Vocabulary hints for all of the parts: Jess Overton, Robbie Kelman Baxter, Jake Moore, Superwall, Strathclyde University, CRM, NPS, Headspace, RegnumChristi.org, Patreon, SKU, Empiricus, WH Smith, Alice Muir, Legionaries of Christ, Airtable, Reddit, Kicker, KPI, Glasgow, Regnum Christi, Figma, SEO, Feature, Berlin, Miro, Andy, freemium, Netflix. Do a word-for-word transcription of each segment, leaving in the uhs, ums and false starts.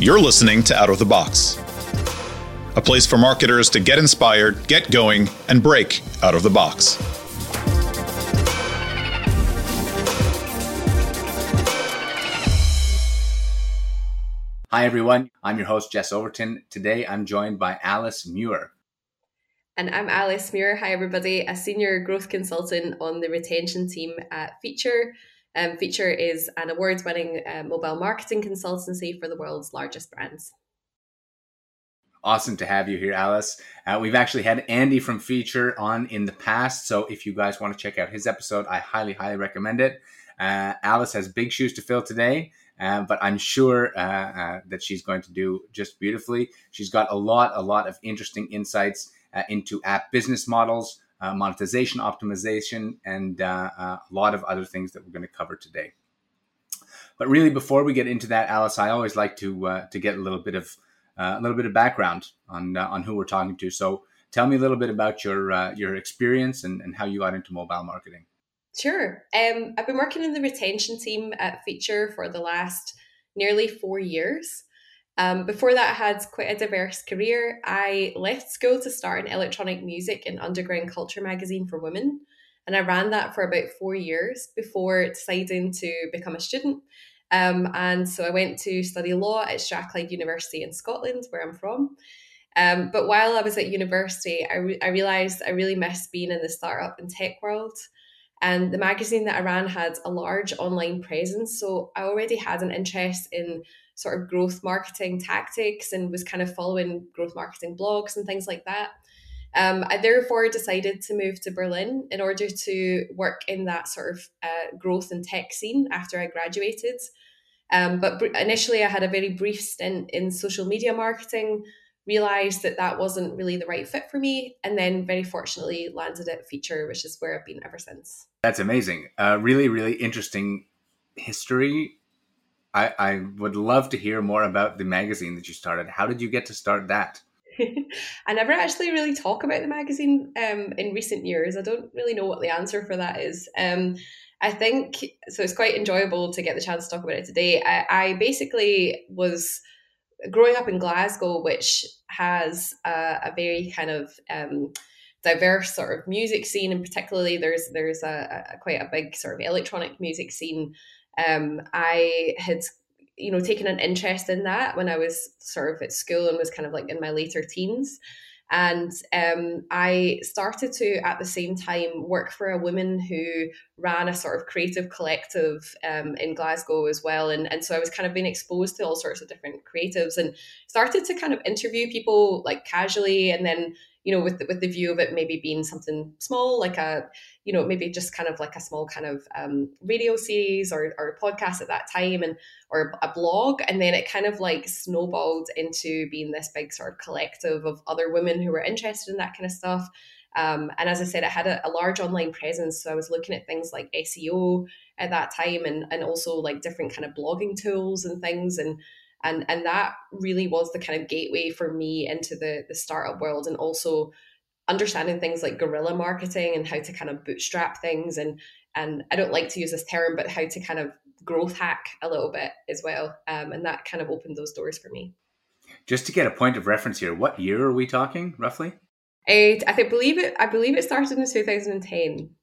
You're listening to Out of the Box, a place for marketers to get inspired, get going, and break out of the box. Hi, everyone. I'm your host, Jess Overton. Today, I'm joined by Alice Muir. And I'm Alice Muir. Hi, everybody. A senior growth consultant on the retention team at Feature. Um, Feature is an award-winning uh, mobile marketing consultancy for the world's largest brands. Awesome to have you here, Alice. Uh, we've actually had Andy from Feature on in the past, so if you guys want to check out his episode, I highly, highly recommend it. Uh, Alice has big shoes to fill today, uh, but I'm sure uh, uh, that she's going to do just beautifully. She's got a lot, a lot of interesting insights uh, into app business models, Uh, monetization, optimization, and uh, uh, a lot of other things that we're going to cover today. But really, before we get into that, Alice, I always like to uh, to get a little bit of uh, a little bit of background on uh, on who we're talking to. So, tell me a little bit about your uh, your experience and, and how you got into mobile marketing. Sure, um, I've been working in the retention team at Feature for the last nearly four years. Um, before that, I had quite a diverse career. I left school to start in electronic music and underground culture magazine for women. And I ran that for about four years before deciding to become a student. Um, and so I went to study law at Strathclyde University in Scotland, where I'm from. Um, but while I was at university, I, re- I realised I really missed being in the startup and tech world. And the magazine that I ran had a large online presence. So I already had an interest in sort of growth marketing tactics and was kind of following growth marketing blogs and things like that. Um, I therefore decided to move to Berlin in order to work in that sort of uh, growth and tech scene after I graduated. Um, but br- initially I had a very brief stint in social media marketing, realised that that wasn't really the right fit for me, and then very fortunately landed at Feature, which is where I've been ever since. That's amazing. Uh, really, really interesting history. I, I would love to hear more about the magazine that you started. How did you get to start that? I never actually really talk about the magazine um, in recent years. I don't really know what the answer for that is. Um, I think, so it's quite enjoyable to get the chance to talk about it today. I, I basically was growing up in Glasgow, which has a, a very kind of um, diverse sort of music scene, and particularly there's, there's a, a quite a big sort of electronic music scene. Um, I had, you know, taken an interest in that when I was sort of at school and was kind of like in my later teens. And um, I started to, at the same time, work for a woman who ran a sort of creative collective um, in Glasgow as well. And, and so I was kind of being exposed to all sorts of different creatives and started to kind of interview people like casually. And then, you know, with the, with the view of it maybe being something small, like a, you know, maybe just kind of like a small kind of um, radio series or, or a podcast at that time, and or a blog. And then it kind of like snowballed into being this big sort of collective of other women who were interested in that kind of stuff. Um, and as I said, I had a, a large online presence. So I was looking at things like S E O at that time, and, and also like different kind of blogging tools and things. And And and that really was the kind of gateway for me into the, the startup world, and also understanding things like guerrilla marketing and how to kind of bootstrap things. And and I don't like to use this term, but how to kind of growth hack a little bit as well. Um, and that kind of opened those doors for me. Just to get a point of reference here, what year are we talking roughly? I, I think, believe it. I believe it started in two thousand ten.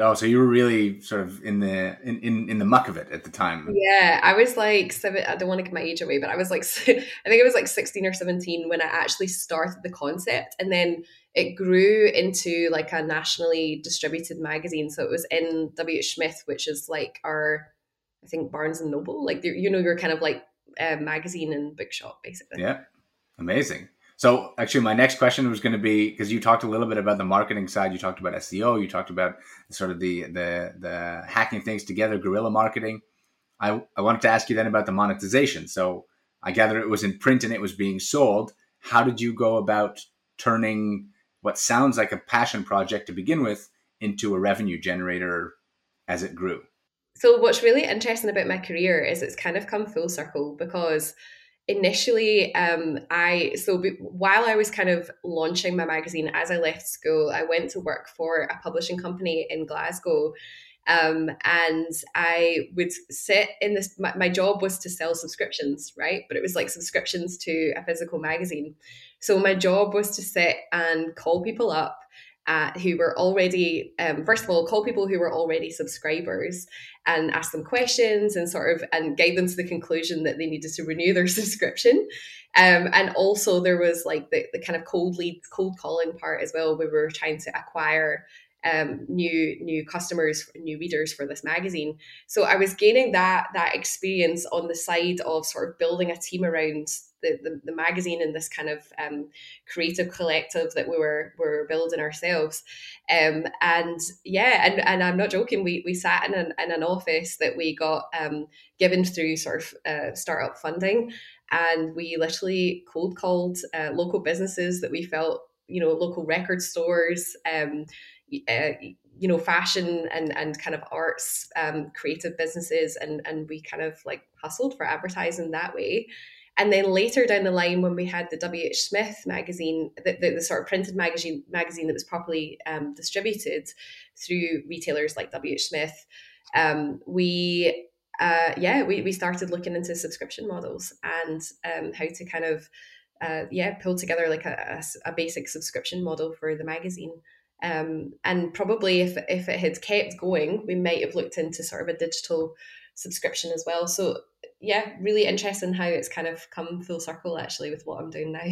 Oh, so you were really sort of in the in, in, in the muck of it at the time. Yeah, I was like seven. I don't want to give my age away, but I was like, I think it was like sixteen or seventeen when I actually started the concept, and then it grew into like a nationally distributed magazine. So it was in W H Smith, which is like our, I think Barnes and Noble, like you know, your kind of like a magazine and bookshop basically. Yeah, amazing. So actually my next question was going to be, because you talked a little bit about the marketing side, you talked about S E O, you talked about sort of the the, the hacking things together, guerrilla marketing. I, I wanted to ask you then about the monetization. So I gather it was in print and it was being sold. How did you go about turning what sounds like a passion project to begin with into a revenue generator as it grew? So what's really interesting about my career is it's kind of come full circle, because Initially, um, I so be, while I was kind of launching my magazine, as I left school, I went to work for a publishing company in Glasgow, Um, and I would sit in this, my, my job was to sell subscriptions, right? But it was like subscriptions to a physical magazine. So my job was to sit and call people up uh, who were already, um, first of all, call people who were already subscribers and ask them questions and sort of, and guide them to the conclusion that they needed to renew their subscription. Um, and also there was like the, the kind of cold lead, cold calling part as well. We were trying to acquire um new new customers, new readers for this magazine. So I was gaining that that experience on the side of sort of building a team around the the, the magazine and this kind of um creative collective that we were we were building ourselves. Um and yeah, and, and I'm not joking, we we sat in an in an office that we got um given through sort of uh, startup funding, and we literally cold called uh, local businesses that we felt, you know, local record stores, um Uh, you know, fashion and, and kind of arts, um, creative businesses. And, and we kind of like hustled for advertising that way. And then later down the line, when we had the W H Smith magazine, the, the, the sort of printed magazine magazine that was properly um, distributed through retailers like W H Smith, um, we, uh, yeah, we, we started looking into subscription models and um, how to kind of, uh, yeah, pull together like a, a, a basic subscription model for the magazine. Um, and probably if if it had kept going, we might have looked into sort of a digital subscription as well. So yeah, really interesting how it's kind of come full circle actually with what I'm doing now.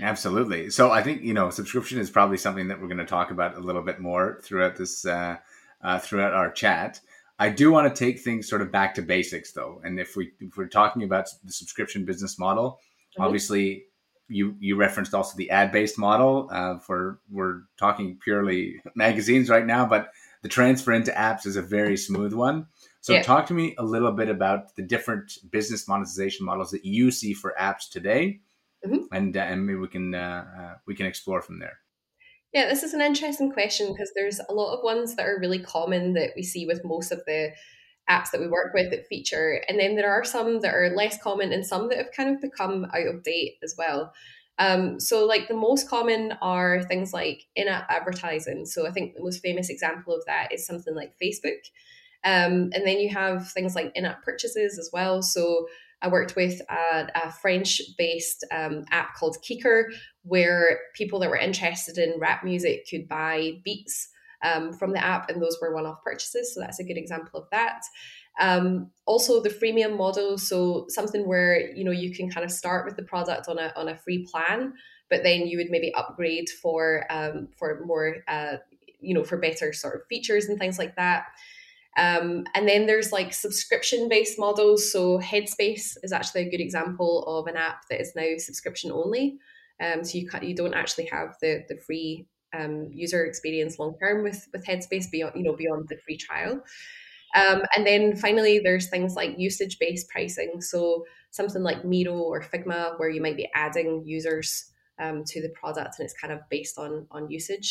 Absolutely. So I think, you know, subscription is probably something that we're going to talk about a little bit more throughout this, uh, uh, throughout our chat. I do want to take things sort of back to basics though. And if, we, if we're talking about the subscription business model, mm-hmm. obviously You you referenced also the ad-based model. Uh, for we're talking purely magazines right now, but the transfer into apps is a very smooth one. So yeah. Talk to me a little bit about the different business monetization models that you see for apps today, mm-hmm. and uh, and maybe we can uh, uh, we can explore from there. Yeah, this is an interesting question because there's a lot of ones that are really common that we see with most of the apps that we work with at Feature. And then there are some that are less common and some that have kind of become out of date as well. Um, so like the most common are things like in-app advertising. So I think the most famous example of that is something like Facebook. Um, and then you have things like in-app purchases as well. So I worked with a, a French-based um, app called Kicker, where people that were interested in rap music could buy beats Um, from the app, and those were one-off purchases. So that's a good example of that. Um, also the freemium model. So something where, you know, you can kind of start with the product on a, on a free plan, but then you would maybe upgrade for, um, for more, uh, you know, for better sort of features and things like that. Um, and then there's like subscription-based models. So Headspace is actually a good example of an app that is now subscription only. Um, so you can't, you don't actually have the, the free Um, user experience long term with with Headspace beyond, you know, beyond the free trial. Um, and then finally, there's things like usage based pricing. So something like Miro or Figma, where you might be adding users um, to the product, and it's kind of based on on usage.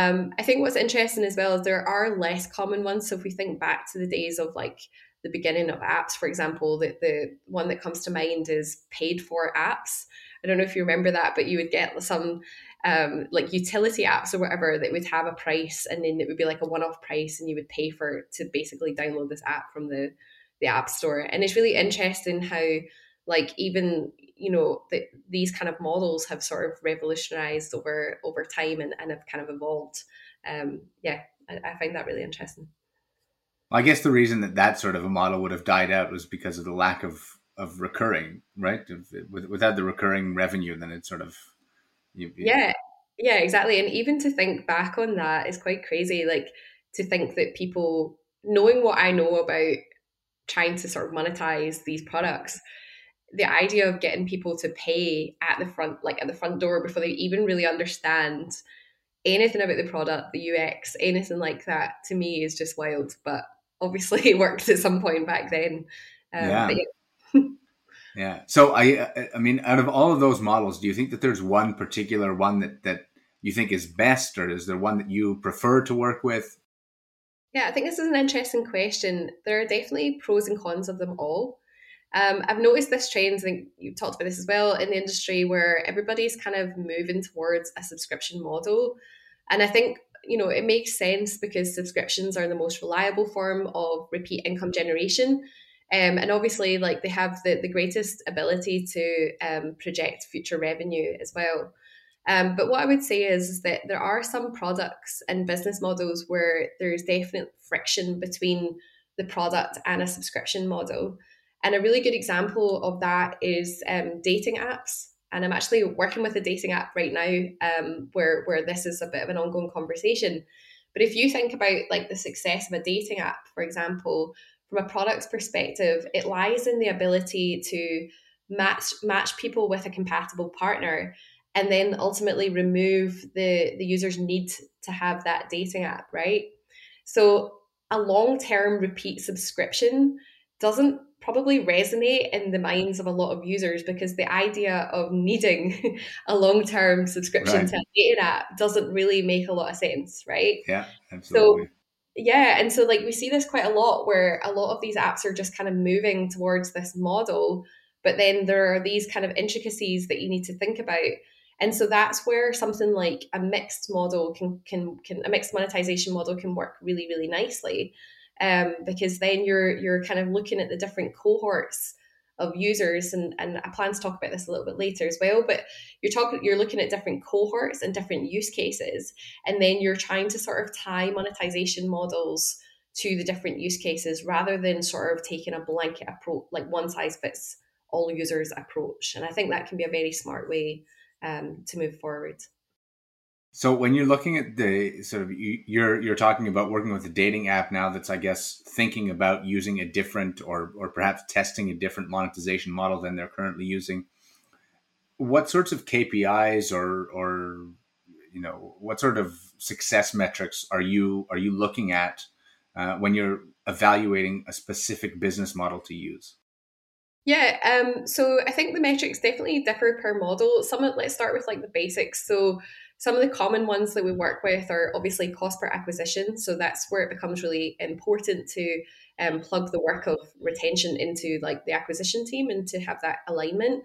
Um, I think what's interesting as well is there are less common ones. So if we think back to the days of like the beginning of apps, for example, the the one that comes to mind is paid for apps. I don't know if you remember that, but you would get some Um, like utility apps or whatever that would have a price, and then it would be like a one-off price, and you would pay for to basically download this app from the the app store. And it's really interesting how, like, even, you know, the, these kind of models have sort of revolutionized over over time and, and have kind of evolved. Um, yeah, I, I find that really interesting. Well, I guess the reason that that sort of a model would have died out was because of the lack of of recurring, right? Without the recurring revenue, then it sort of You, you. Yeah, yeah, exactly. And even to think back on that is quite crazy. Like to think that people, knowing what I know about trying to sort of monetize these products, the idea of getting people to pay at the front, like at the front door before they even really understand anything about the product, the U X, anything like that, to me is just wild. But obviously it worked at some point back then. Um, yeah. But yeah. Yeah. So I, I mean, out of all of those models, do you think that there's one particular one that, that you think is best, or is there one that you prefer to work with? Yeah, I think this is an interesting question. There are definitely pros and cons of them all. Um, I've noticed this trend, I think you talked about this as well, in the industry where everybody's kind of moving towards a subscription model. And I think you know, it makes sense because subscriptions are the most reliable form of repeat income generation. Um, and obviously, like, they have the, the greatest ability to um, project future revenue as well. Um, but what I would say is, is that there are some products and business models where there's definite friction between the product and a subscription model. And a really good example of that is um, dating apps. And I'm actually working with a dating app right now um, where, where this is a bit of an ongoing conversation. But if you think about, like, the success of a dating app, for example, from a product's perspective, it lies in the ability to match match people with a compatible partner, and then ultimately remove the, the user's need to have that dating app, right? So a long-term repeat subscription doesn't probably resonate in the minds of a lot of users, because the idea of needing a long-term subscription right. to a dating app doesn't really make a lot of sense, right? Yeah, absolutely. So, yeah, and so, like, we see this quite a lot, where a lot of these apps are just kind of moving towards this model, but then there are these kind of intricacies that you need to think about. And so that's where something like a mixed model can can can a mixed monetization model can work really, really nicely, um, because then you're you're kind of looking at the different cohorts of users, and and I plan to talk about this a little bit later as well. But you're talking, you're looking at different cohorts and different use cases, and then you're trying to sort of tie monetization models to the different use cases, rather than sort of taking a blanket approach, like one size fits all users approach. And I think that can be a very smart way um, to move forward. So when you're looking at the sort of, you're you're talking about working with a dating app now that's, I guess, thinking about using a different or or perhaps testing a different monetization model than they're currently using. What sorts of K P Is or or you know what sort of success metrics are you are you looking at uh, when you're evaluating a specific business model to use? Yeah, um, so I think the metrics definitely differ per model. Some let's start with like the basics. So some of the common ones that we work with are obviously cost per acquisition. So that's where it becomes really important to um, plug the work of retention into like the acquisition team and to have that alignment.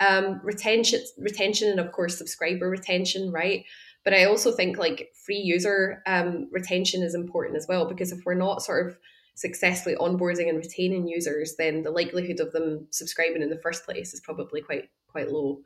Um, retention, retention, and of course subscriber retention, right? But I also think like free user um, retention is important as well, because if we're not sort of successfully onboarding and retaining users, then the likelihood of them subscribing in the first place is probably quite quite low.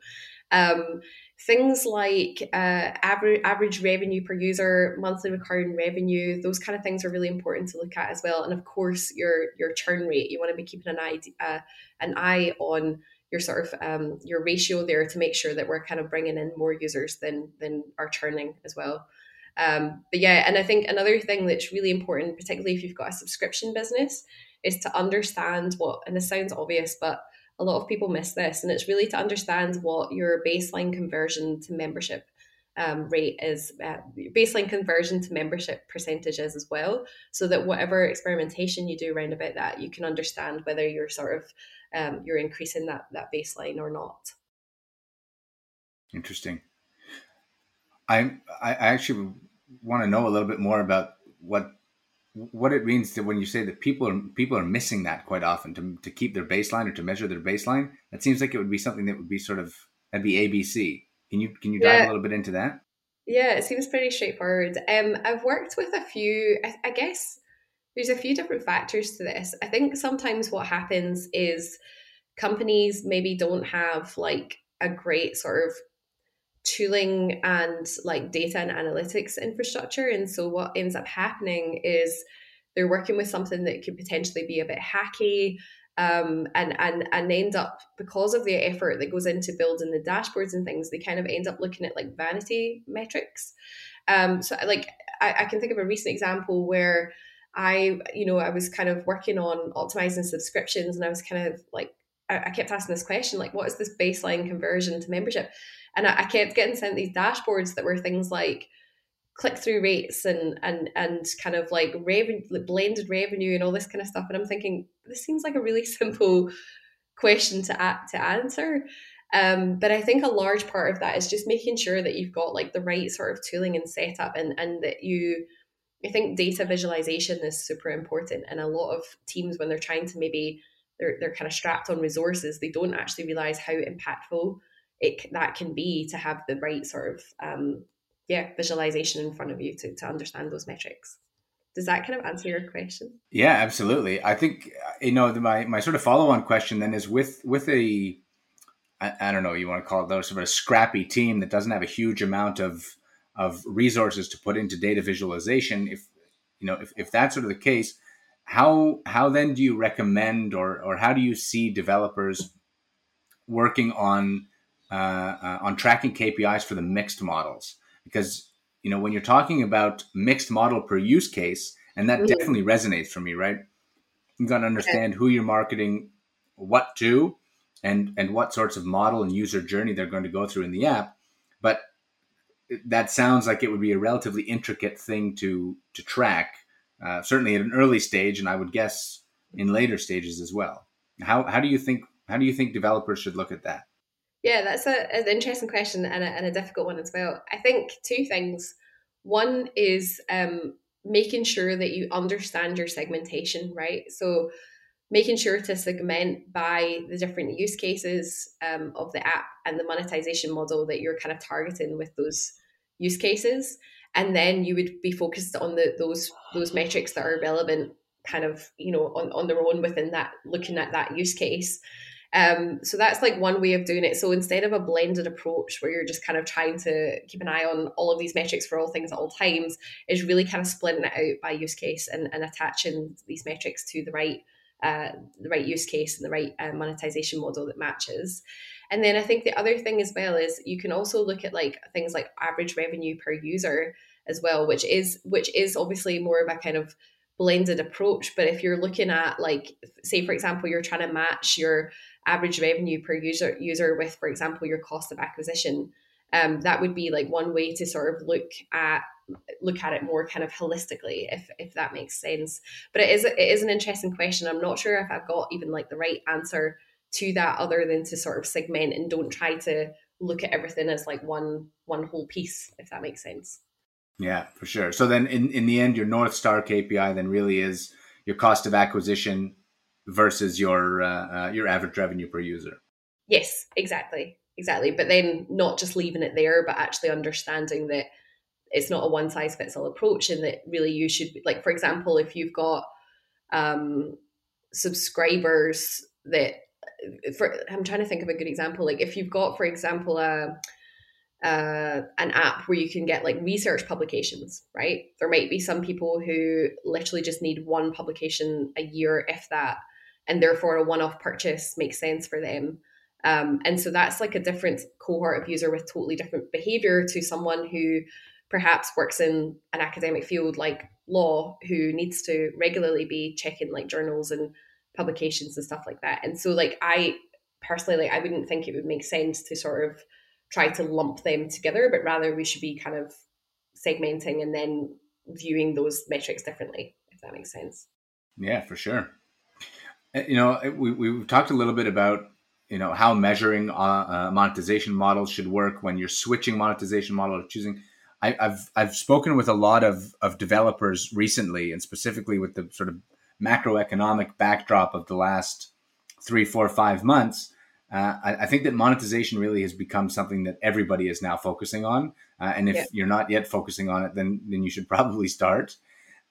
Um, things like uh, average, average revenue per user, monthly recurring revenue, those kind of things are really important to look at as well. And of course, your your churn rate, you want to be keeping an eye uh, an eye on your sort of um, your ratio there to make sure that we're kind of bringing in more users than than are churning as well. Um, but yeah, and I think another thing that's really important, particularly if you've got a subscription business, is to understand what, and this sounds obvious, but a lot of people miss this, and it's really to understand what your baseline conversion to membership um, rate is, uh, baseline conversion to membership percentage is as well, so that whatever experimentation you do around about that, you can understand whether you're sort of, um, you're increasing that, that baseline or not. Interesting. I I actually want to know a little bit more about what what it means to, when you say that people are people are missing that quite often, to to keep their baseline or to measure their baseline. That seems like it would be something that would be sort of, that'd be A B C. Can you can you dive yeah. a little bit into that? Yeah, it seems pretty straightforward. Um, I've worked with a few. I, I guess there's a few different factors to this. I think sometimes what happens is companies maybe don't have like a great sort of tooling and like data and analytics infrastructure, and so what ends up happening is they're working with something that could potentially be a bit hacky, um, and and and end up, because of the effort that goes into building the dashboards and things, they kind of end up looking at like vanity metrics. Um, so like I, I can think of a recent example where I, you know, I was kind of working on optimizing subscriptions, and I was kind of like, I kept asking this question, like, what is this baseline conversion to membership? And I, I kept getting sent these dashboards that were things like click-through rates and and and kind of like revenue, blended revenue and all this kind of stuff. And I'm thinking, this seems like a really simple question to to answer. Um, but I think a large part of that is just making sure that you've got like the right sort of tooling and setup, and and that you, I think data visualization is super important. And a lot of teams, when they're trying to maybe, They're, they're kind of strapped on resources, they don't actually realize how impactful it that can be to have the right sort of um, yeah, visualization in front of you to, to understand those metrics. Does that kind of answer your question? Yeah, absolutely. I think, you know, my, my sort of follow-on question then is with, with a, I, I don't know, you want to call it those sort of a scrappy team that doesn't have a huge amount of, of resources to put into data visualization. If, you know, if, if that's sort of the case, how, how then do you recommend, or, or how do you see developers working on, uh, uh, on tracking K P Is for the mixed models? Because, you know, when you're talking about mixed model per use case, and that mm-hmm. definitely resonates for me, right? You've got to understand who you're marketing what to, and, and what sorts of model and user journey they're going to go through in the app. But that sounds like it would be a relatively intricate thing to, to track, uh, certainly at an early stage, and I would guess in later stages as well. How, how do you think, how do you think developers should look at that? Yeah, that's a, an interesting question and a, and a difficult one as well. I think two things. One is um, making sure that you understand your segmentation, right? So making sure to segment by the different use cases um, of the app and the monetization model that you're kind of targeting with those use cases. And then you would be focused on the those those metrics that are relevant kind of, you know, on, on their own within that, looking at that use case. Um, so that's like one way of doing it. So instead of a blended approach where you're just kind of trying to keep an eye on all of these metrics for all things at all times, is really kind of splitting it out by use case and, and attaching these metrics to the right uh, the right use case and the right uh, monetization model that matches. And then I think the other thing as well is you can also look at like things like average revenue per user as well, which is which is obviously more of a kind of blended approach. But if you're looking at like, say, for example, you're trying to match your average revenue per user user with, for example, your cost of acquisition, um, that would be like one way to sort of look at look at it more kind of holistically, if if that makes sense. But it is it is an interesting question. I'm not sure if I've got even like the right answer to that, other than to sort of segment and don't try to look at everything as like one one whole piece, if that makes sense. Yeah, for sure. So then in, in the end, your North Star K P I then really is your cost of acquisition versus your uh, uh, your average revenue per user. Yes, exactly. Exactly. But then not just leaving it there, but actually understanding that it's not a one size fits all approach, and that really you should, like, for example, if you've got um, subscribers that, for, I'm trying to think of a good example, like if you've got, for example, a Uh, an app where you can get like research publications, right? There might be some people who literally just need one publication a year, if that, and therefore a one-off purchase makes sense for them. Um, and so that's like a different cohort of user with totally different behavior to someone who perhaps works in an academic field like law, who needs to regularly be checking like journals and publications and stuff like that. And so like I personally, like I wouldn't think it would make sense to sort of try to lump them together, but rather we should be kind of segmenting and then viewing those metrics differently, if that makes sense. Yeah, for sure. You know, we, we've talked a little bit about, you know, how measuring uh, uh, monetization models should work when you're switching monetization model or choosing. I, I've I've spoken with a lot of, of developers recently, and specifically with the sort of macroeconomic backdrop of the last three, four, five months, Uh, I, I think that monetization really has become something that everybody is now focusing on. Uh, and if yeah. you're not yet focusing on it, then then you should probably start.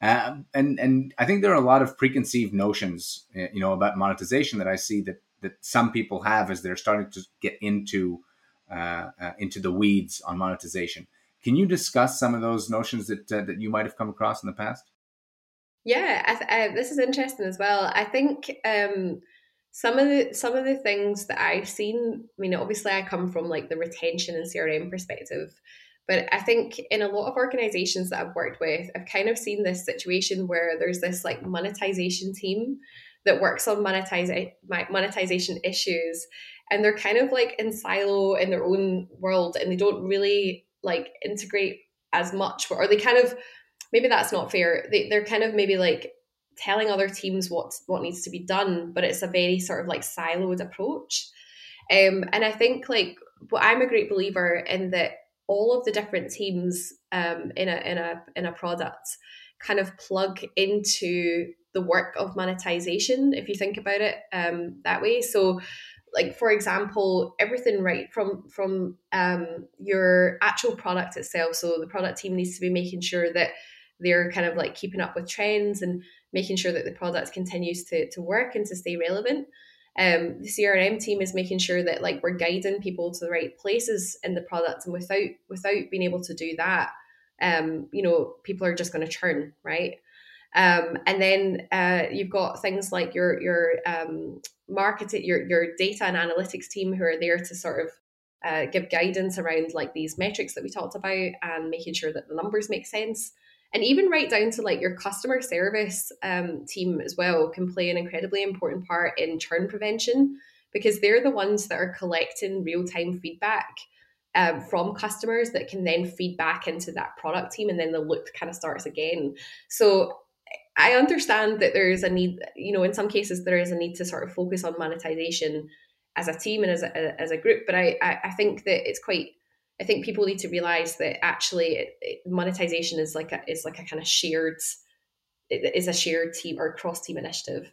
Uh, and and I think there are a lot of preconceived notions, you know, about monetization that I see that that some people have as they're starting to get into uh, uh, into the weeds on monetization. Can you discuss some of those notions that uh, that you might have come across in the past? Yeah, I th- I, this is interesting as well. I think. Um, Some of the some of the things that I've seen, I mean, obviously I come from like the retention and C R M perspective, but I think in a lot of organizations that I've worked with, I've kind of seen this situation where there's this like monetization team that works on monetize, monetization issues, and they're kind of like in silo in their own world, and they don't really like integrate as much, or they kind of, maybe that's not fair. They, they're kind of maybe like telling other teams what what needs to be done, but it's a very sort of like siloed approach. Um, and I think like, well, I'm a great believer in that all of the different teams um, in a in a in a product kind of plug into the work of monetization, if you think about it um, that way. So like, for example, everything right from from um, your actual product itself. So the product team needs to be making sure that they're kind of like keeping up with trends and making sure that the product continues to to work and to stay relevant. Um, the C R M team is making sure that like we're guiding people to the right places in the product, and without without being able to do that, um, you know, people are just going to churn, right? Um, and then uh, you've got things like your your um, marketing, your your data and analytics team who are there to sort of uh, give guidance around like these metrics that we talked about and making sure that the numbers make sense. And even right down to like your customer service um, team as well can play an incredibly important part in churn prevention, because they're the ones that are collecting real-time feedback um, from customers that can then feed back into that product team, and then the loop kind of starts again. So I understand that there is a need, you know, in some cases there is a need to sort of focus on monetization as a team and as a, as a group, but I, I think that it's quite... I think people need to realize that actually it, it, monetization is like a is like a kind of shared, it is a shared team or cross team initiative.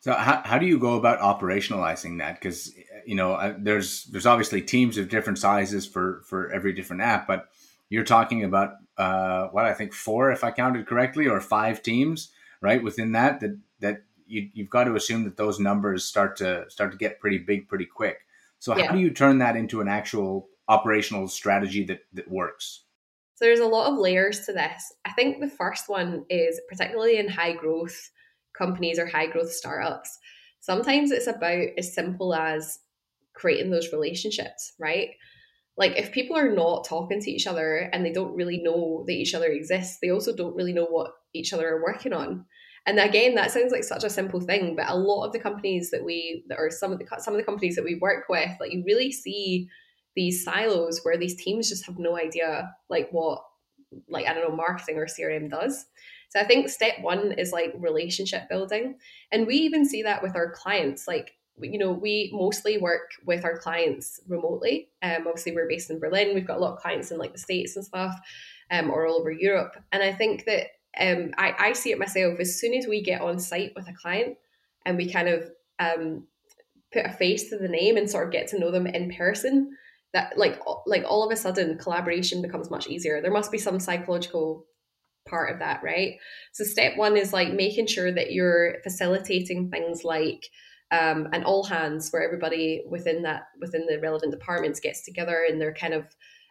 So how how do you go about operationalizing that? Because you know uh, there's there's obviously teams of different sizes for for every different app, but you're talking about uh, what I think four, if I counted correctly, or five teams, right? Within that, that that you you've got to assume that those numbers start to start to get pretty big pretty quick. So yeah. How do you turn that into an actual operational strategy that, that works? So there's a lot of layers to this. I think the first one is, particularly in high growth companies or high growth startups, sometimes it's about as simple as creating those relationships, right? Like if people are not talking to each other and they don't really know that each other exists, they also don't really know what each other are working on. And again, that sounds like such a simple thing, but a lot of the companies that we, or some of the some of the companies that we work with, like you really see these silos where these teams just have no idea like what, like, I don't know, marketing or C R M does. So I think step one is like relationship building. And we even see that with our clients. Like, you know, we mostly work with our clients remotely. Um, obviously we're based in Berlin. We've got a lot of clients in like the States and stuff, um, or all over Europe. And I think that um, I, I see it myself, as soon as we get on site with a client and we kind of um, put a face to the name and sort of get to know them in person, that like like all of a sudden collaboration becomes much easier. There must be some psychological part of that, right? So step one is like making sure that you're facilitating things like um, an all hands where everybody within that within the relevant departments gets together and they're kind of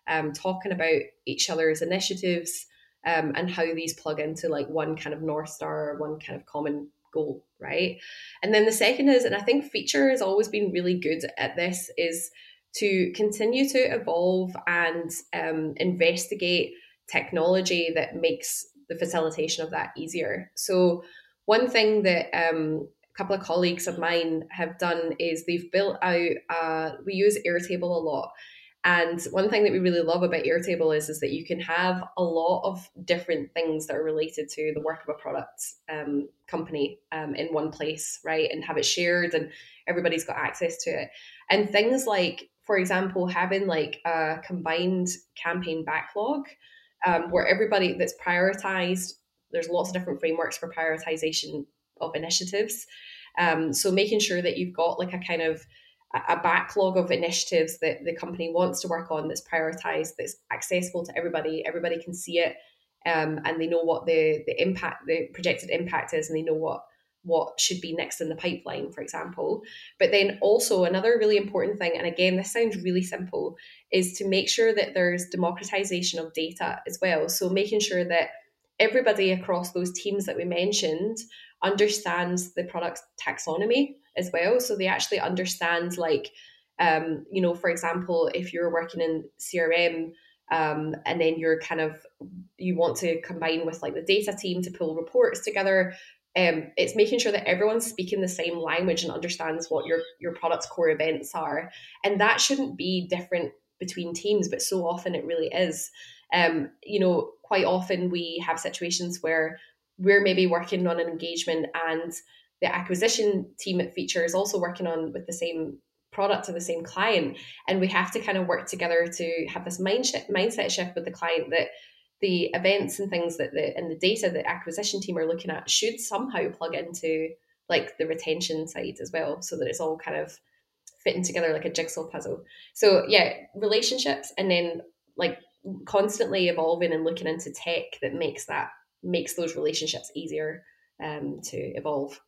um, talking about each other's initiatives um, and how these plug into like one kind of North Star, one kind of common goal, right? And then the second is, and I think Feature has always been really good at this, is to continue to evolve and um, investigate technology that makes the facilitation of that easier. So one thing that um, a couple of colleagues of mine have done is they've built out, uh, we use Airtable a lot. And one thing that we really love about Airtable is, is that you can have a lot of different things that are related to the work of a product um, company um, in one place, right? And have it shared and everybody's got access to it. And things like, for example, having like a combined campaign backlog um, where everybody that's prioritized, there's lots of different frameworks for prioritization of initiatives. Um, so making sure that you've got like a kind of a backlog of initiatives that the company wants to work on, that's prioritized, that's accessible to everybody, everybody can see it um, and they know what the, the impact, the projected impact is, and they know what what should be next in the pipeline, for example. But then also another really important thing, and again, this sounds really simple, is to make sure that there's democratization of data as well. So making sure that everybody across those teams that we mentioned understands the product taxonomy as well. So they actually understand, like, um, you know, for example, if you're working in C R M, Um, and then you're kind of, you want to combine with like the data team to pull reports together. Um, it's making sure that everyone's speaking the same language and understands what your, your product's core events are. And that shouldn't be different between teams, but so often it really is. Um, you know, quite often we have situations where we're maybe working on an engagement and the acquisition team at Feature is also working on with the same product to the same client, and we have to kind of work together to have this mind sh- mindset shift with the client that the events and things that the and the data that acquisition team are looking at should somehow plug into like the retention side as well, so that it's all kind of fitting together like a jigsaw puzzle. So yeah, relationships, and then like constantly evolving and looking into tech that makes that makes those relationships easier um, to evolve.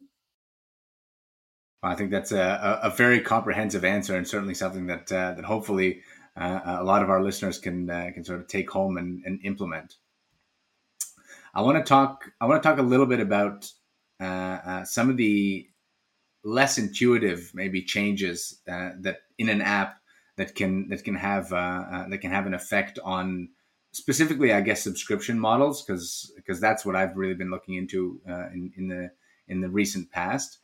I think that's a, a very comprehensive answer, and certainly something that uh, that hopefully uh, a lot of our listeners can uh, can sort of take home and, and implement. I want to talk. I want to talk a little bit about uh, uh, some of the less intuitive, maybe changes uh, that in an app that can that can have uh, uh, that can have an effect on specifically, I guess, subscription models, because because that's what I've really been looking into uh, in in the in the recent past.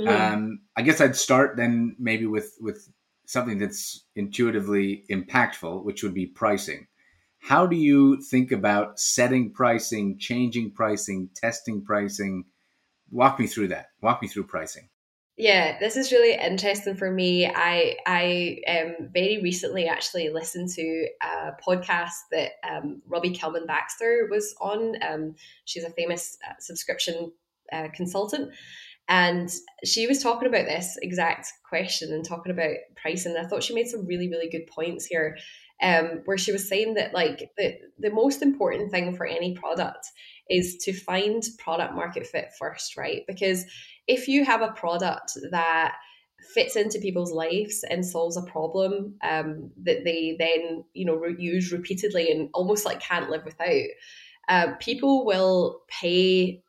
Yeah. Um, I guess I'd start then maybe with, with something that's intuitively impactful, which would be pricing. How do you think about setting pricing, changing pricing, testing pricing? Walk me through that. Walk me through pricing. Yeah, this is really interesting for me. I I um, very recently actually listened to a podcast that um, Robbie Kelman Baxter was on. Um, she's a famous uh, subscription uh, consultant. And she was talking about this exact question and talking about pricing. I thought she made some really, really good points here, um, where she was saying that like the, the most important thing for any product is to find product market fit first, right? Because if you have a product that fits into people's lives and solves a problem um, that they then, you know, use repeatedly and almost like can't live without, uh, people will pay.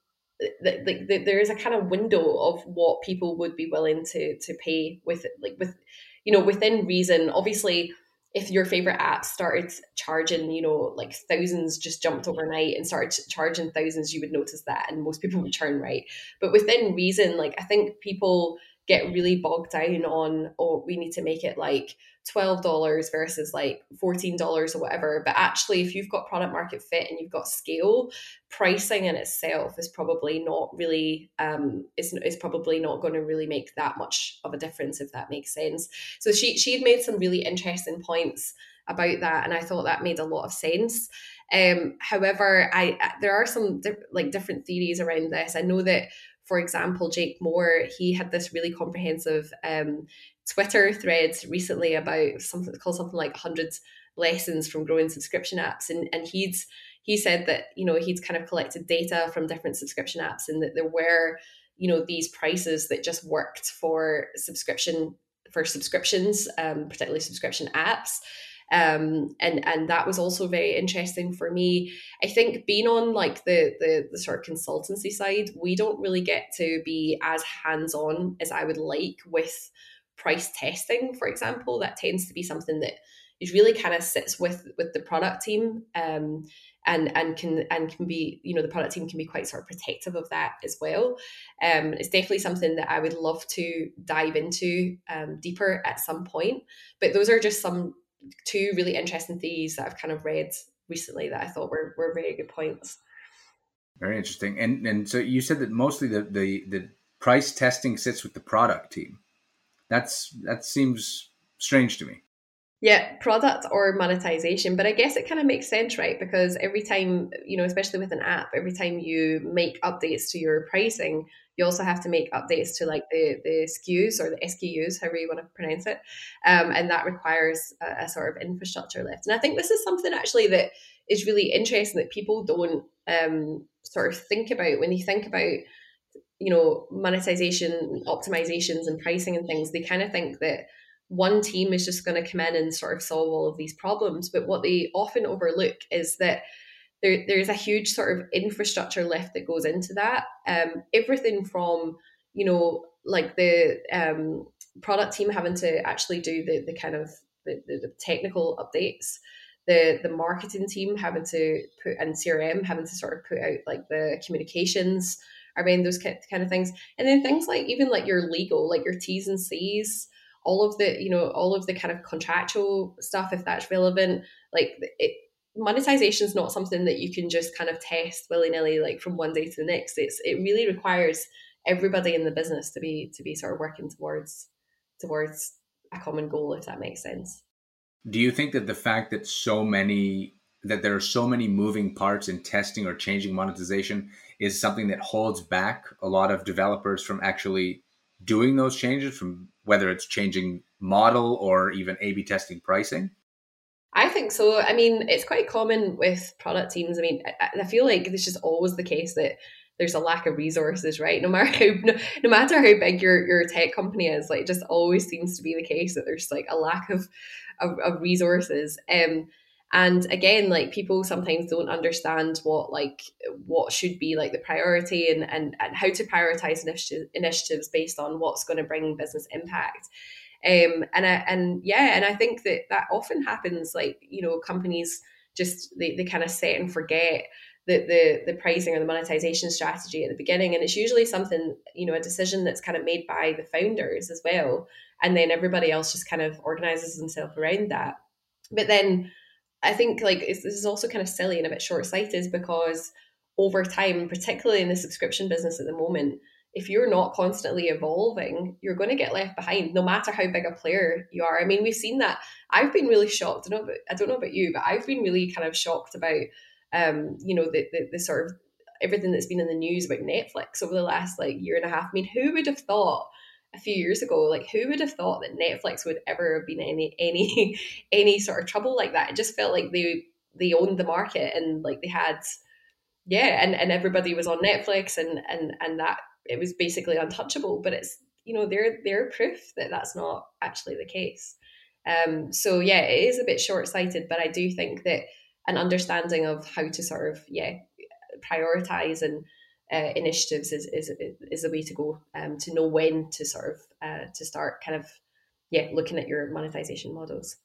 Like the, the, there is a kind of window of what people would be willing to to pay with, like with, you know, within reason. Obviously, if your favorite app started charging, you know, like thousands, just jumped overnight and started charging thousands, you would notice that, and most people would churn, right? But within reason, like I think people get really bogged down on, oh, we need to make it like twelve dollars versus like fourteen dollars or whatever. But actually, if you've got product market fit and you've got scale, pricing in itself is probably not really, um, is, is probably not going to really make that much of a difference, if that makes sense. So she, she'd made some really interesting points about that, and I thought that made a lot of sense. Um, however, I, there are some diff- like different theories around this. I know that, for example, Jake Moore, he had this really comprehensive um, Twitter thread recently about something called something like one hundred lessons from growing subscription apps. And, and he'd he said that, you know, he'd kind of collected data from different subscription apps, and that there were, you know, these prices that just worked for subscription for subscriptions, um, particularly subscription apps. Um, and, and that was also very interesting for me. I think being on like the, the, the sort of consultancy side, we don't really get to be as hands-on as I would like with price testing, for example. That tends to be something that is really kind of sits with, with the product team, um, and, and can, and can be, you know, the product team can be quite sort of protective of that as well. Um, it's definitely something that I would love to dive into, um, deeper at some point, but those are just some two really interesting theories that I've kind of read recently that I thought were were very good points. Very interesting. And and so you said that mostly the, the, the price testing sits with the product team. That's that seems strange to me. Yeah, product or monetization. But I guess it kind of makes sense, right? Because every time, you know, especially with an app, every time you make updates to your pricing, you also have to make updates to like the, the S K Us or the S K Us, however you want to pronounce it. Um, and that requires a, a sort of infrastructure lift. And I think this is something actually that is really interesting that people don't um, sort of think about when they think about, you know, monetization, optimizations and pricing and things. They kind of think that one team is just going to come in and sort of solve all of these problems. But what they often overlook is that there, there's a huge sort of infrastructure lift that goes into that. Um, everything from, you know, like the um, product team having to actually do the the kind of the, the, the technical updates, the the marketing team having to put in C R M, having to sort of put out like the communications around those kind of things. And then things like even like your legal, like your T's and C's, all of the, you know, all of the kind of contractual stuff, if that's relevant. Like it, monetization is not something that you can just kind of test willy-nilly, like from one day to the next. It's it really requires everybody in the business to be to be sort of working towards towards a common goal, if that makes sense. Do you think that the fact that so many that there are so many moving parts in testing or changing monetization is something that holds back a lot of developers from actually doing those changes, from whether it's changing model or even A B testing pricing? I think so. I mean, it's quite common with product teams. I mean, I, I feel like this is always the case that there's a lack of resources, right? No matter how, no, no matter how big your, your tech company is, like, it just always seems to be the case that there's like a lack of, of, of resources. Um, and again, like, people sometimes don't understand what, like, what should be like the priority and, and, and how to prioritize initi- initiatives based on what's going to bring business impact. Um, and I, and yeah, and I think that that often happens, like, you know, companies just, they, they kind of set and forget The, the the pricing or the monetization strategy at the beginning, and it's usually something, you know, a decision that's kind of made by the founders as well, and then everybody else just kind of organizes themselves around that. But then I think, like, it's, this is also kind of silly and a bit short-sighted, because over time, particularly in the subscription business at the moment, if you're not constantly evolving, you're going to get left behind, no matter how big a player you are. I mean, we've seen that. I've been really shocked. I don't know about, I don't know about you, but I've been really kind of shocked about Um, you know, the, the the sort of everything that's been in the news about Netflix over the last like year and a half. I mean, who would have thought a few years ago, like, who would have thought that Netflix would ever have been any any any sort of trouble like that? It just felt like they they owned the market, and like they had, yeah, and, and everybody was on Netflix, and and and that it was basically untouchable. But it's, you know, they're they're proof that that's not actually the case. Um, so yeah, it is a bit short-sighted, but I do think that an understanding of how to sort of, yeah, prioritize and uh, initiatives is is is the way to go, um, to know when to sort of uh, to start kind of, yeah, looking at your monetization models.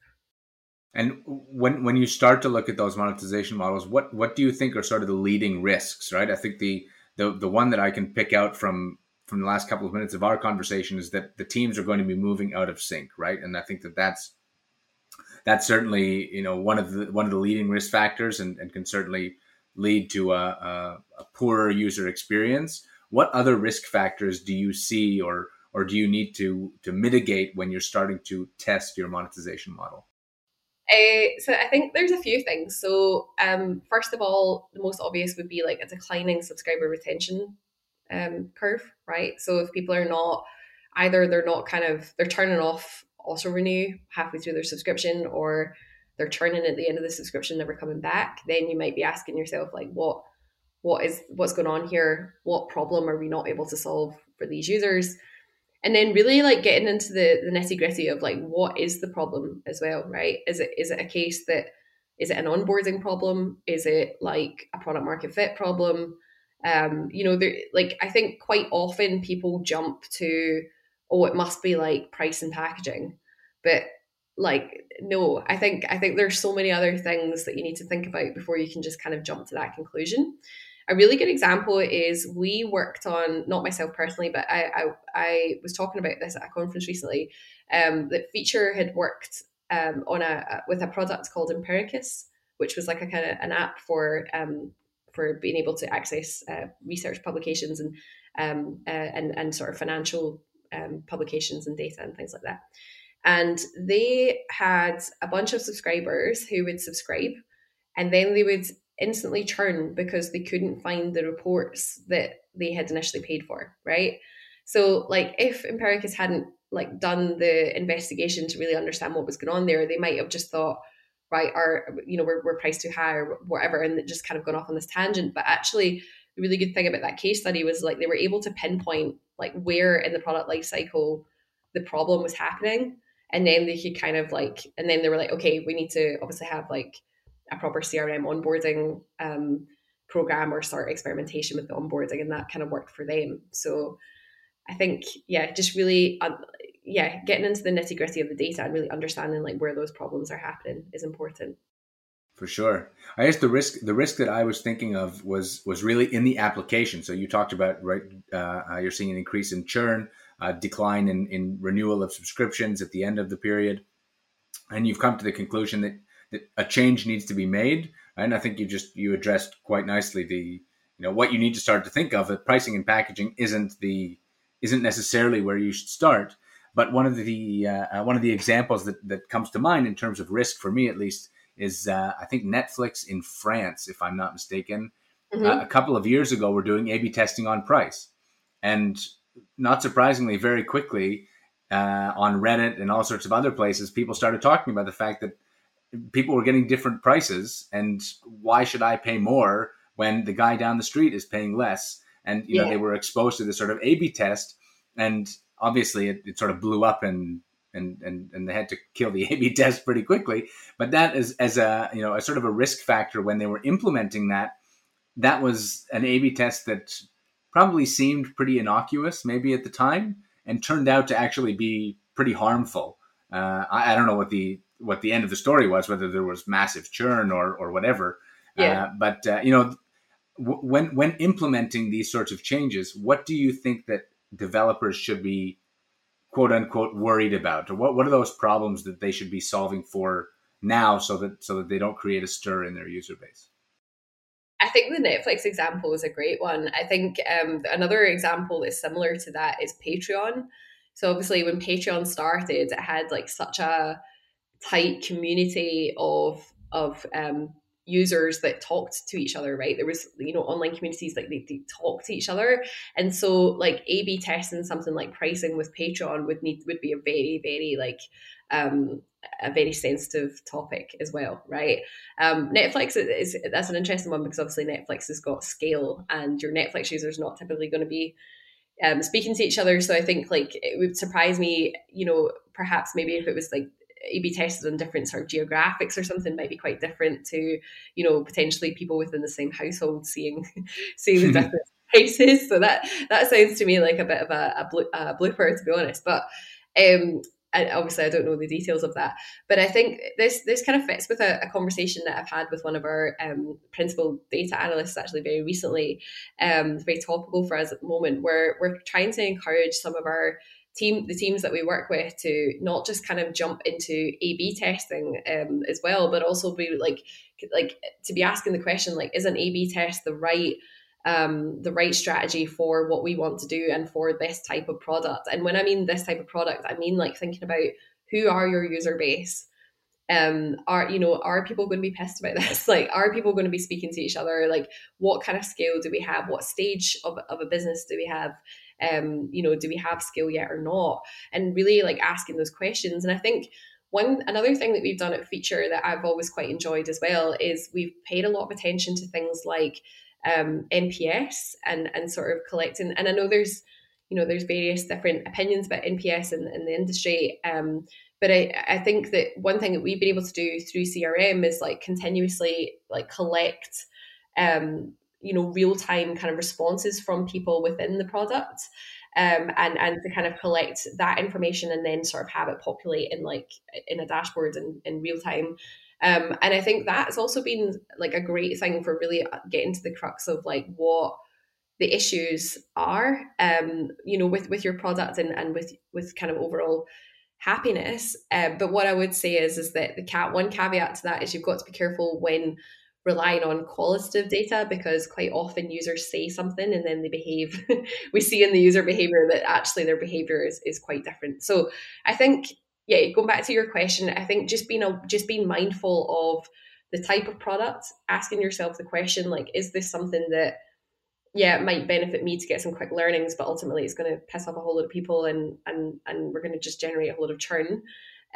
And when when you start to look at those monetization models, what what do you think are sort of the leading risks, right? I think the the the one that I can pick out from from the last couple of minutes of our conversation is that the teams are going to be moving out of sync, right? And I think that that's That's certainly, you know, one of the one of the leading risk factors, and, and can certainly lead to a, a, a poorer user experience. What other risk factors do you see, or or do you need to to mitigate when you're starting to test your monetization model? Uh, so I think there's a few things. So um, first of all, the most obvious would be like a declining subscriber retention um, curve, right? So if people are not, either they're not kind of they're turning off auto renew halfway through their subscription, or they're churning at the end of the subscription, never coming back, then you might be asking yourself, like, what what is what's going on here? What problem are we not able to solve for these users? And then really, like, getting into the, the nitty gritty of, like, what is the problem as well, right? Is it is it a case that, is it an onboarding problem? Is it like a product market fit problem? Um, you know, there, like, I think quite often people jump to, oh, it must be like price and packaging. But like, no, I think I think there's so many other things that you need to think about before you can just kind of jump to that conclusion. A really good example is, we worked on, not myself personally, but I I, I was talking about this at a conference recently, um, that Feature had worked um, on a with a product called Empiricus, which was like a kind of an app for um, for being able to access uh, research publications and um, uh, and and sort of financial Um, publications and data and things like that. And they had a bunch of subscribers who would subscribe, and then they would instantly churn because they couldn't find the reports that they had initially paid for, right? So like, if Empiricus hadn't like done the investigation to really understand what was going on there, they might have just thought, right, our, you know, we're, we're priced too high or whatever, and it just kind of gone off on this tangent. But actually, the really good thing about that case study was, like, they were able to pinpoint like where in the product life cycle the problem was happening, and then they could kind of like, and then they were like, okay, we need to obviously have like a proper C R M onboarding um, program, or start experimentation with the onboarding, and that kind of worked for them. So I think, yeah, just really, uh, yeah, getting into the nitty gritty of the data and really understanding like where those problems are happening is important. For sure. I guess the risk, the risk that I was thinking of was, was really in the application. So you talked about, right, uh, you're seeing an increase in churn, uh, decline in, in renewal of subscriptions at the end of the period. And you've come to the conclusion that, that a change needs to be made. And I think you just, you addressed quite nicely the, you know, what you need to start to think of, that pricing and packaging isn't the, isn't necessarily where you should start. But one of the, uh, one of the examples that, that comes to mind in terms of risk for me, at least, is uh, I think Netflix in France, if I'm not mistaken, mm-hmm. uh, a couple of years ago, were doing A B testing on price. And not surprisingly, very quickly uh, on Reddit and all sorts of other places, people started talking about the fact that people were getting different prices, and why should I pay more when the guy down the street is paying less? And, you know, yeah. they were exposed to this sort of A B test, and obviously it, it sort of blew up, and, and, and, and they had to kill the A B test pretty quickly. But that is, as a, you know, a sort of a risk factor when they were implementing that, that was an A B test that probably seemed pretty innocuous maybe at the time and turned out to actually be pretty harmful. Uh, I, I don't know what the, what the end of the story was, whether there was massive churn or, or whatever. Yeah. Uh, but, uh, you know, When when implementing these sorts of changes, what do you think that developers should be, quote unquote, worried about? Or what, what are those problems that they should be solving for now, so that so that they don't create a stir in their user base? I think the Netflix example is a great one. I think um, another example that's similar to that is Patreon. So obviously, when Patreon started, it had like such a tight community of of um, users that talked to each other, right? There was, you know, online communities, like they, they talked to each other. And so like A B testing something like pricing with Patreon would need, would be a very, very like, um, a very sensitive topic as well, right? Um, Netflix is, that's an interesting one, because obviously Netflix has got scale, and your Netflix users not typically going to be um, speaking to each other. So I think like it would surprise me, you know, perhaps maybe if it was like A B tested on different sort of geographics or something, might be quite different to, you know, potentially people within the same household seeing seeing the different prices. So that that sounds to me like a bit of a, a blooper, to be honest. But um, and obviously I don't know the details of that. But I think this this kind of fits with a, a conversation that I've had with one of our um, principal data analysts actually very recently. Um, very topical for us at the moment, where we're trying to encourage some of our team, the teams that we work with, to not just kind of jump into A B testing um, as well, but also be like, like to be asking the question, like, is an A B test the right, um, the right strategy for what we want to do and for this type of product? And when I mean this type of product, I mean like thinking about who are your user base. Um, are, you know, are people going to be pissed about this? Like, are people going to be speaking to each other? Like, what kind of scale do we have? What stage of, of a business do we have? Um, you know, do we have skill yet or not? And really like asking those questions. And I think one, another thing that we've done at Feature that I've always quite enjoyed as well is we've paid a lot of attention to things like um, N P S and, and sort of collecting. And I know there's, you know, there's various different opinions about N P S in, in the industry. Um, but I, I think that one thing that we've been able to do through C R M is like continuously like collect um you know, real-time kind of responses from people within the product, um, and, and to kind of collect that information and then sort of have it populate in like in a dashboard in, in real time. Um, and I think that's also been like a great thing for really getting to the crux of like what the issues are, um, you know, with, with your product and, and with, with kind of overall happiness. Uh, but what I would say is, is that the cat, one caveat to that is you've got to be careful when relying on qualitative data, because quite often users say something and then they behave. We see in the user behavior that actually their behavior is, is quite different. So I think, yeah, going back to your question, I think just being a, just being mindful of the type of product, asking yourself the question, like, is this something that, yeah, it might benefit me to get some quick learnings, but ultimately it's going to piss off a whole lot of people and and and we're going to just generate a whole lot of churn.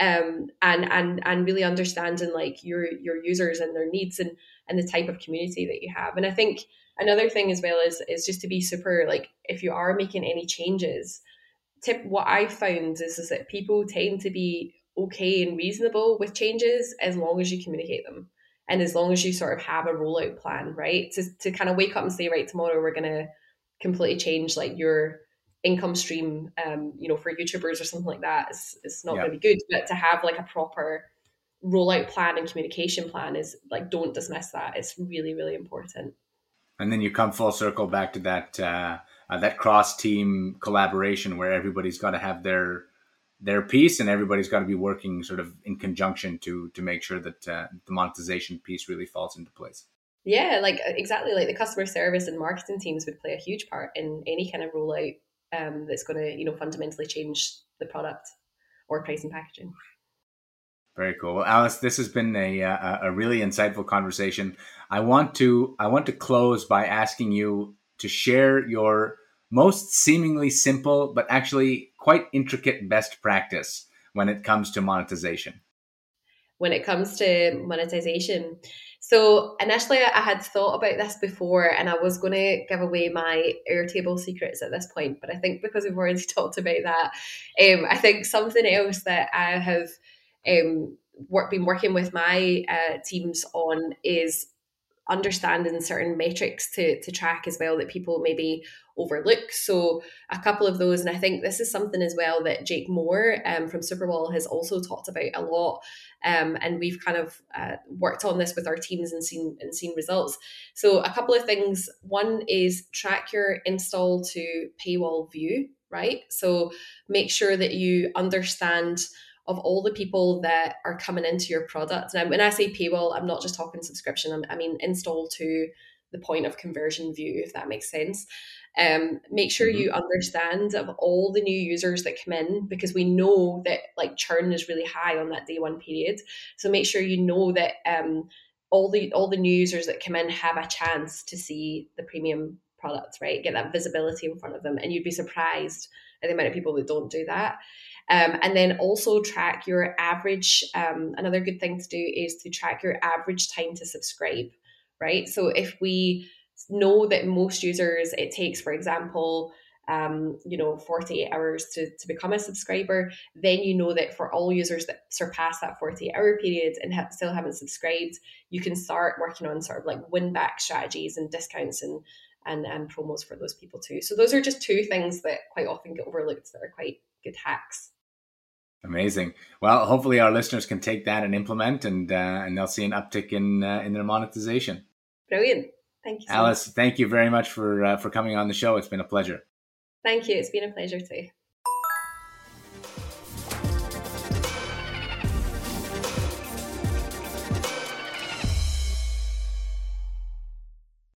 Um, and and and really understanding like your your users and their needs and and the type of community that you have. And I think another thing as well is is just to be super like, if you are making any changes, tip what I found is is that people tend to be okay and reasonable with changes as long as you communicate them and as long as you sort of have a rollout plan, right? To to kind of wake up and say, right, tomorrow we're gonna completely change like your income stream, um, you know, for YouTubers or something like that, is it's not yeah. going to be good. But to have like a proper rollout plan and communication plan is like, don't dismiss that. It's really, really important. And then you come full circle back to that uh, uh, that cross team collaboration where everybody's got to have their their piece and everybody's got to be working sort of in conjunction to to make sure that uh, the monetization piece really falls into place. Yeah, like exactly. Like the customer service and marketing teams would play a huge part in any kind of rollout Um, that's going to, you know, fundamentally change the product or price and packaging. Very cool. Well, Alice, this has been a a, a really insightful conversation. I want to I want to close by asking you to share your most seemingly simple, but actually quite intricate best practice when it comes to monetization. When it comes to monetization. So initially I had thought about this before, and I was going to give away my Airtable secrets at this point, but I think because we've already talked about that, um, I think something else that I have um, work, been working with my uh, teams on is understanding certain metrics to to track as well that people maybe overlook. So a couple of those, and I think this is something as well that Jake Moore um, from Superwall has also talked about a lot, um, and we've kind of uh, worked on this with our teams and seen and seen results. So a couple of things. One is track your install to paywall view, right? So make sure that you understand of all the people that are coming into your product. And when I say paywall, I'm not just talking subscription. I'm, I mean, install to the point of conversion view, if that makes sense. Um, make sure mm-hmm. you understand of all the new users that come in, because we know that like churn is really high on that day one period. So make sure you know that um, all the all the new users that come in have a chance to see the premium product, right? Get that visibility in front of them. And you'd be surprised at the amount of people that don't do that. Um, and then also track your average, um, another good thing to do is to track your average time to subscribe, right? So if we know that most users, it takes, for example, um, you know, forty-eight hours to, to become a subscriber, then you know that for all users that surpass that forty-eight hour period and have, still haven't subscribed, you can start working on sort of like win-back strategies and discounts and and and promos for those people too. So those are just two things that quite often get overlooked that are quite good hacks. Amazing. Well, hopefully our listeners can take that and implement, and uh, and they'll see an uptick in uh, in their monetization. Brilliant. Thank you so Alice, much. Thank you very much for uh, for coming on the show. It's been a pleasure. Thank you. It's been a pleasure too.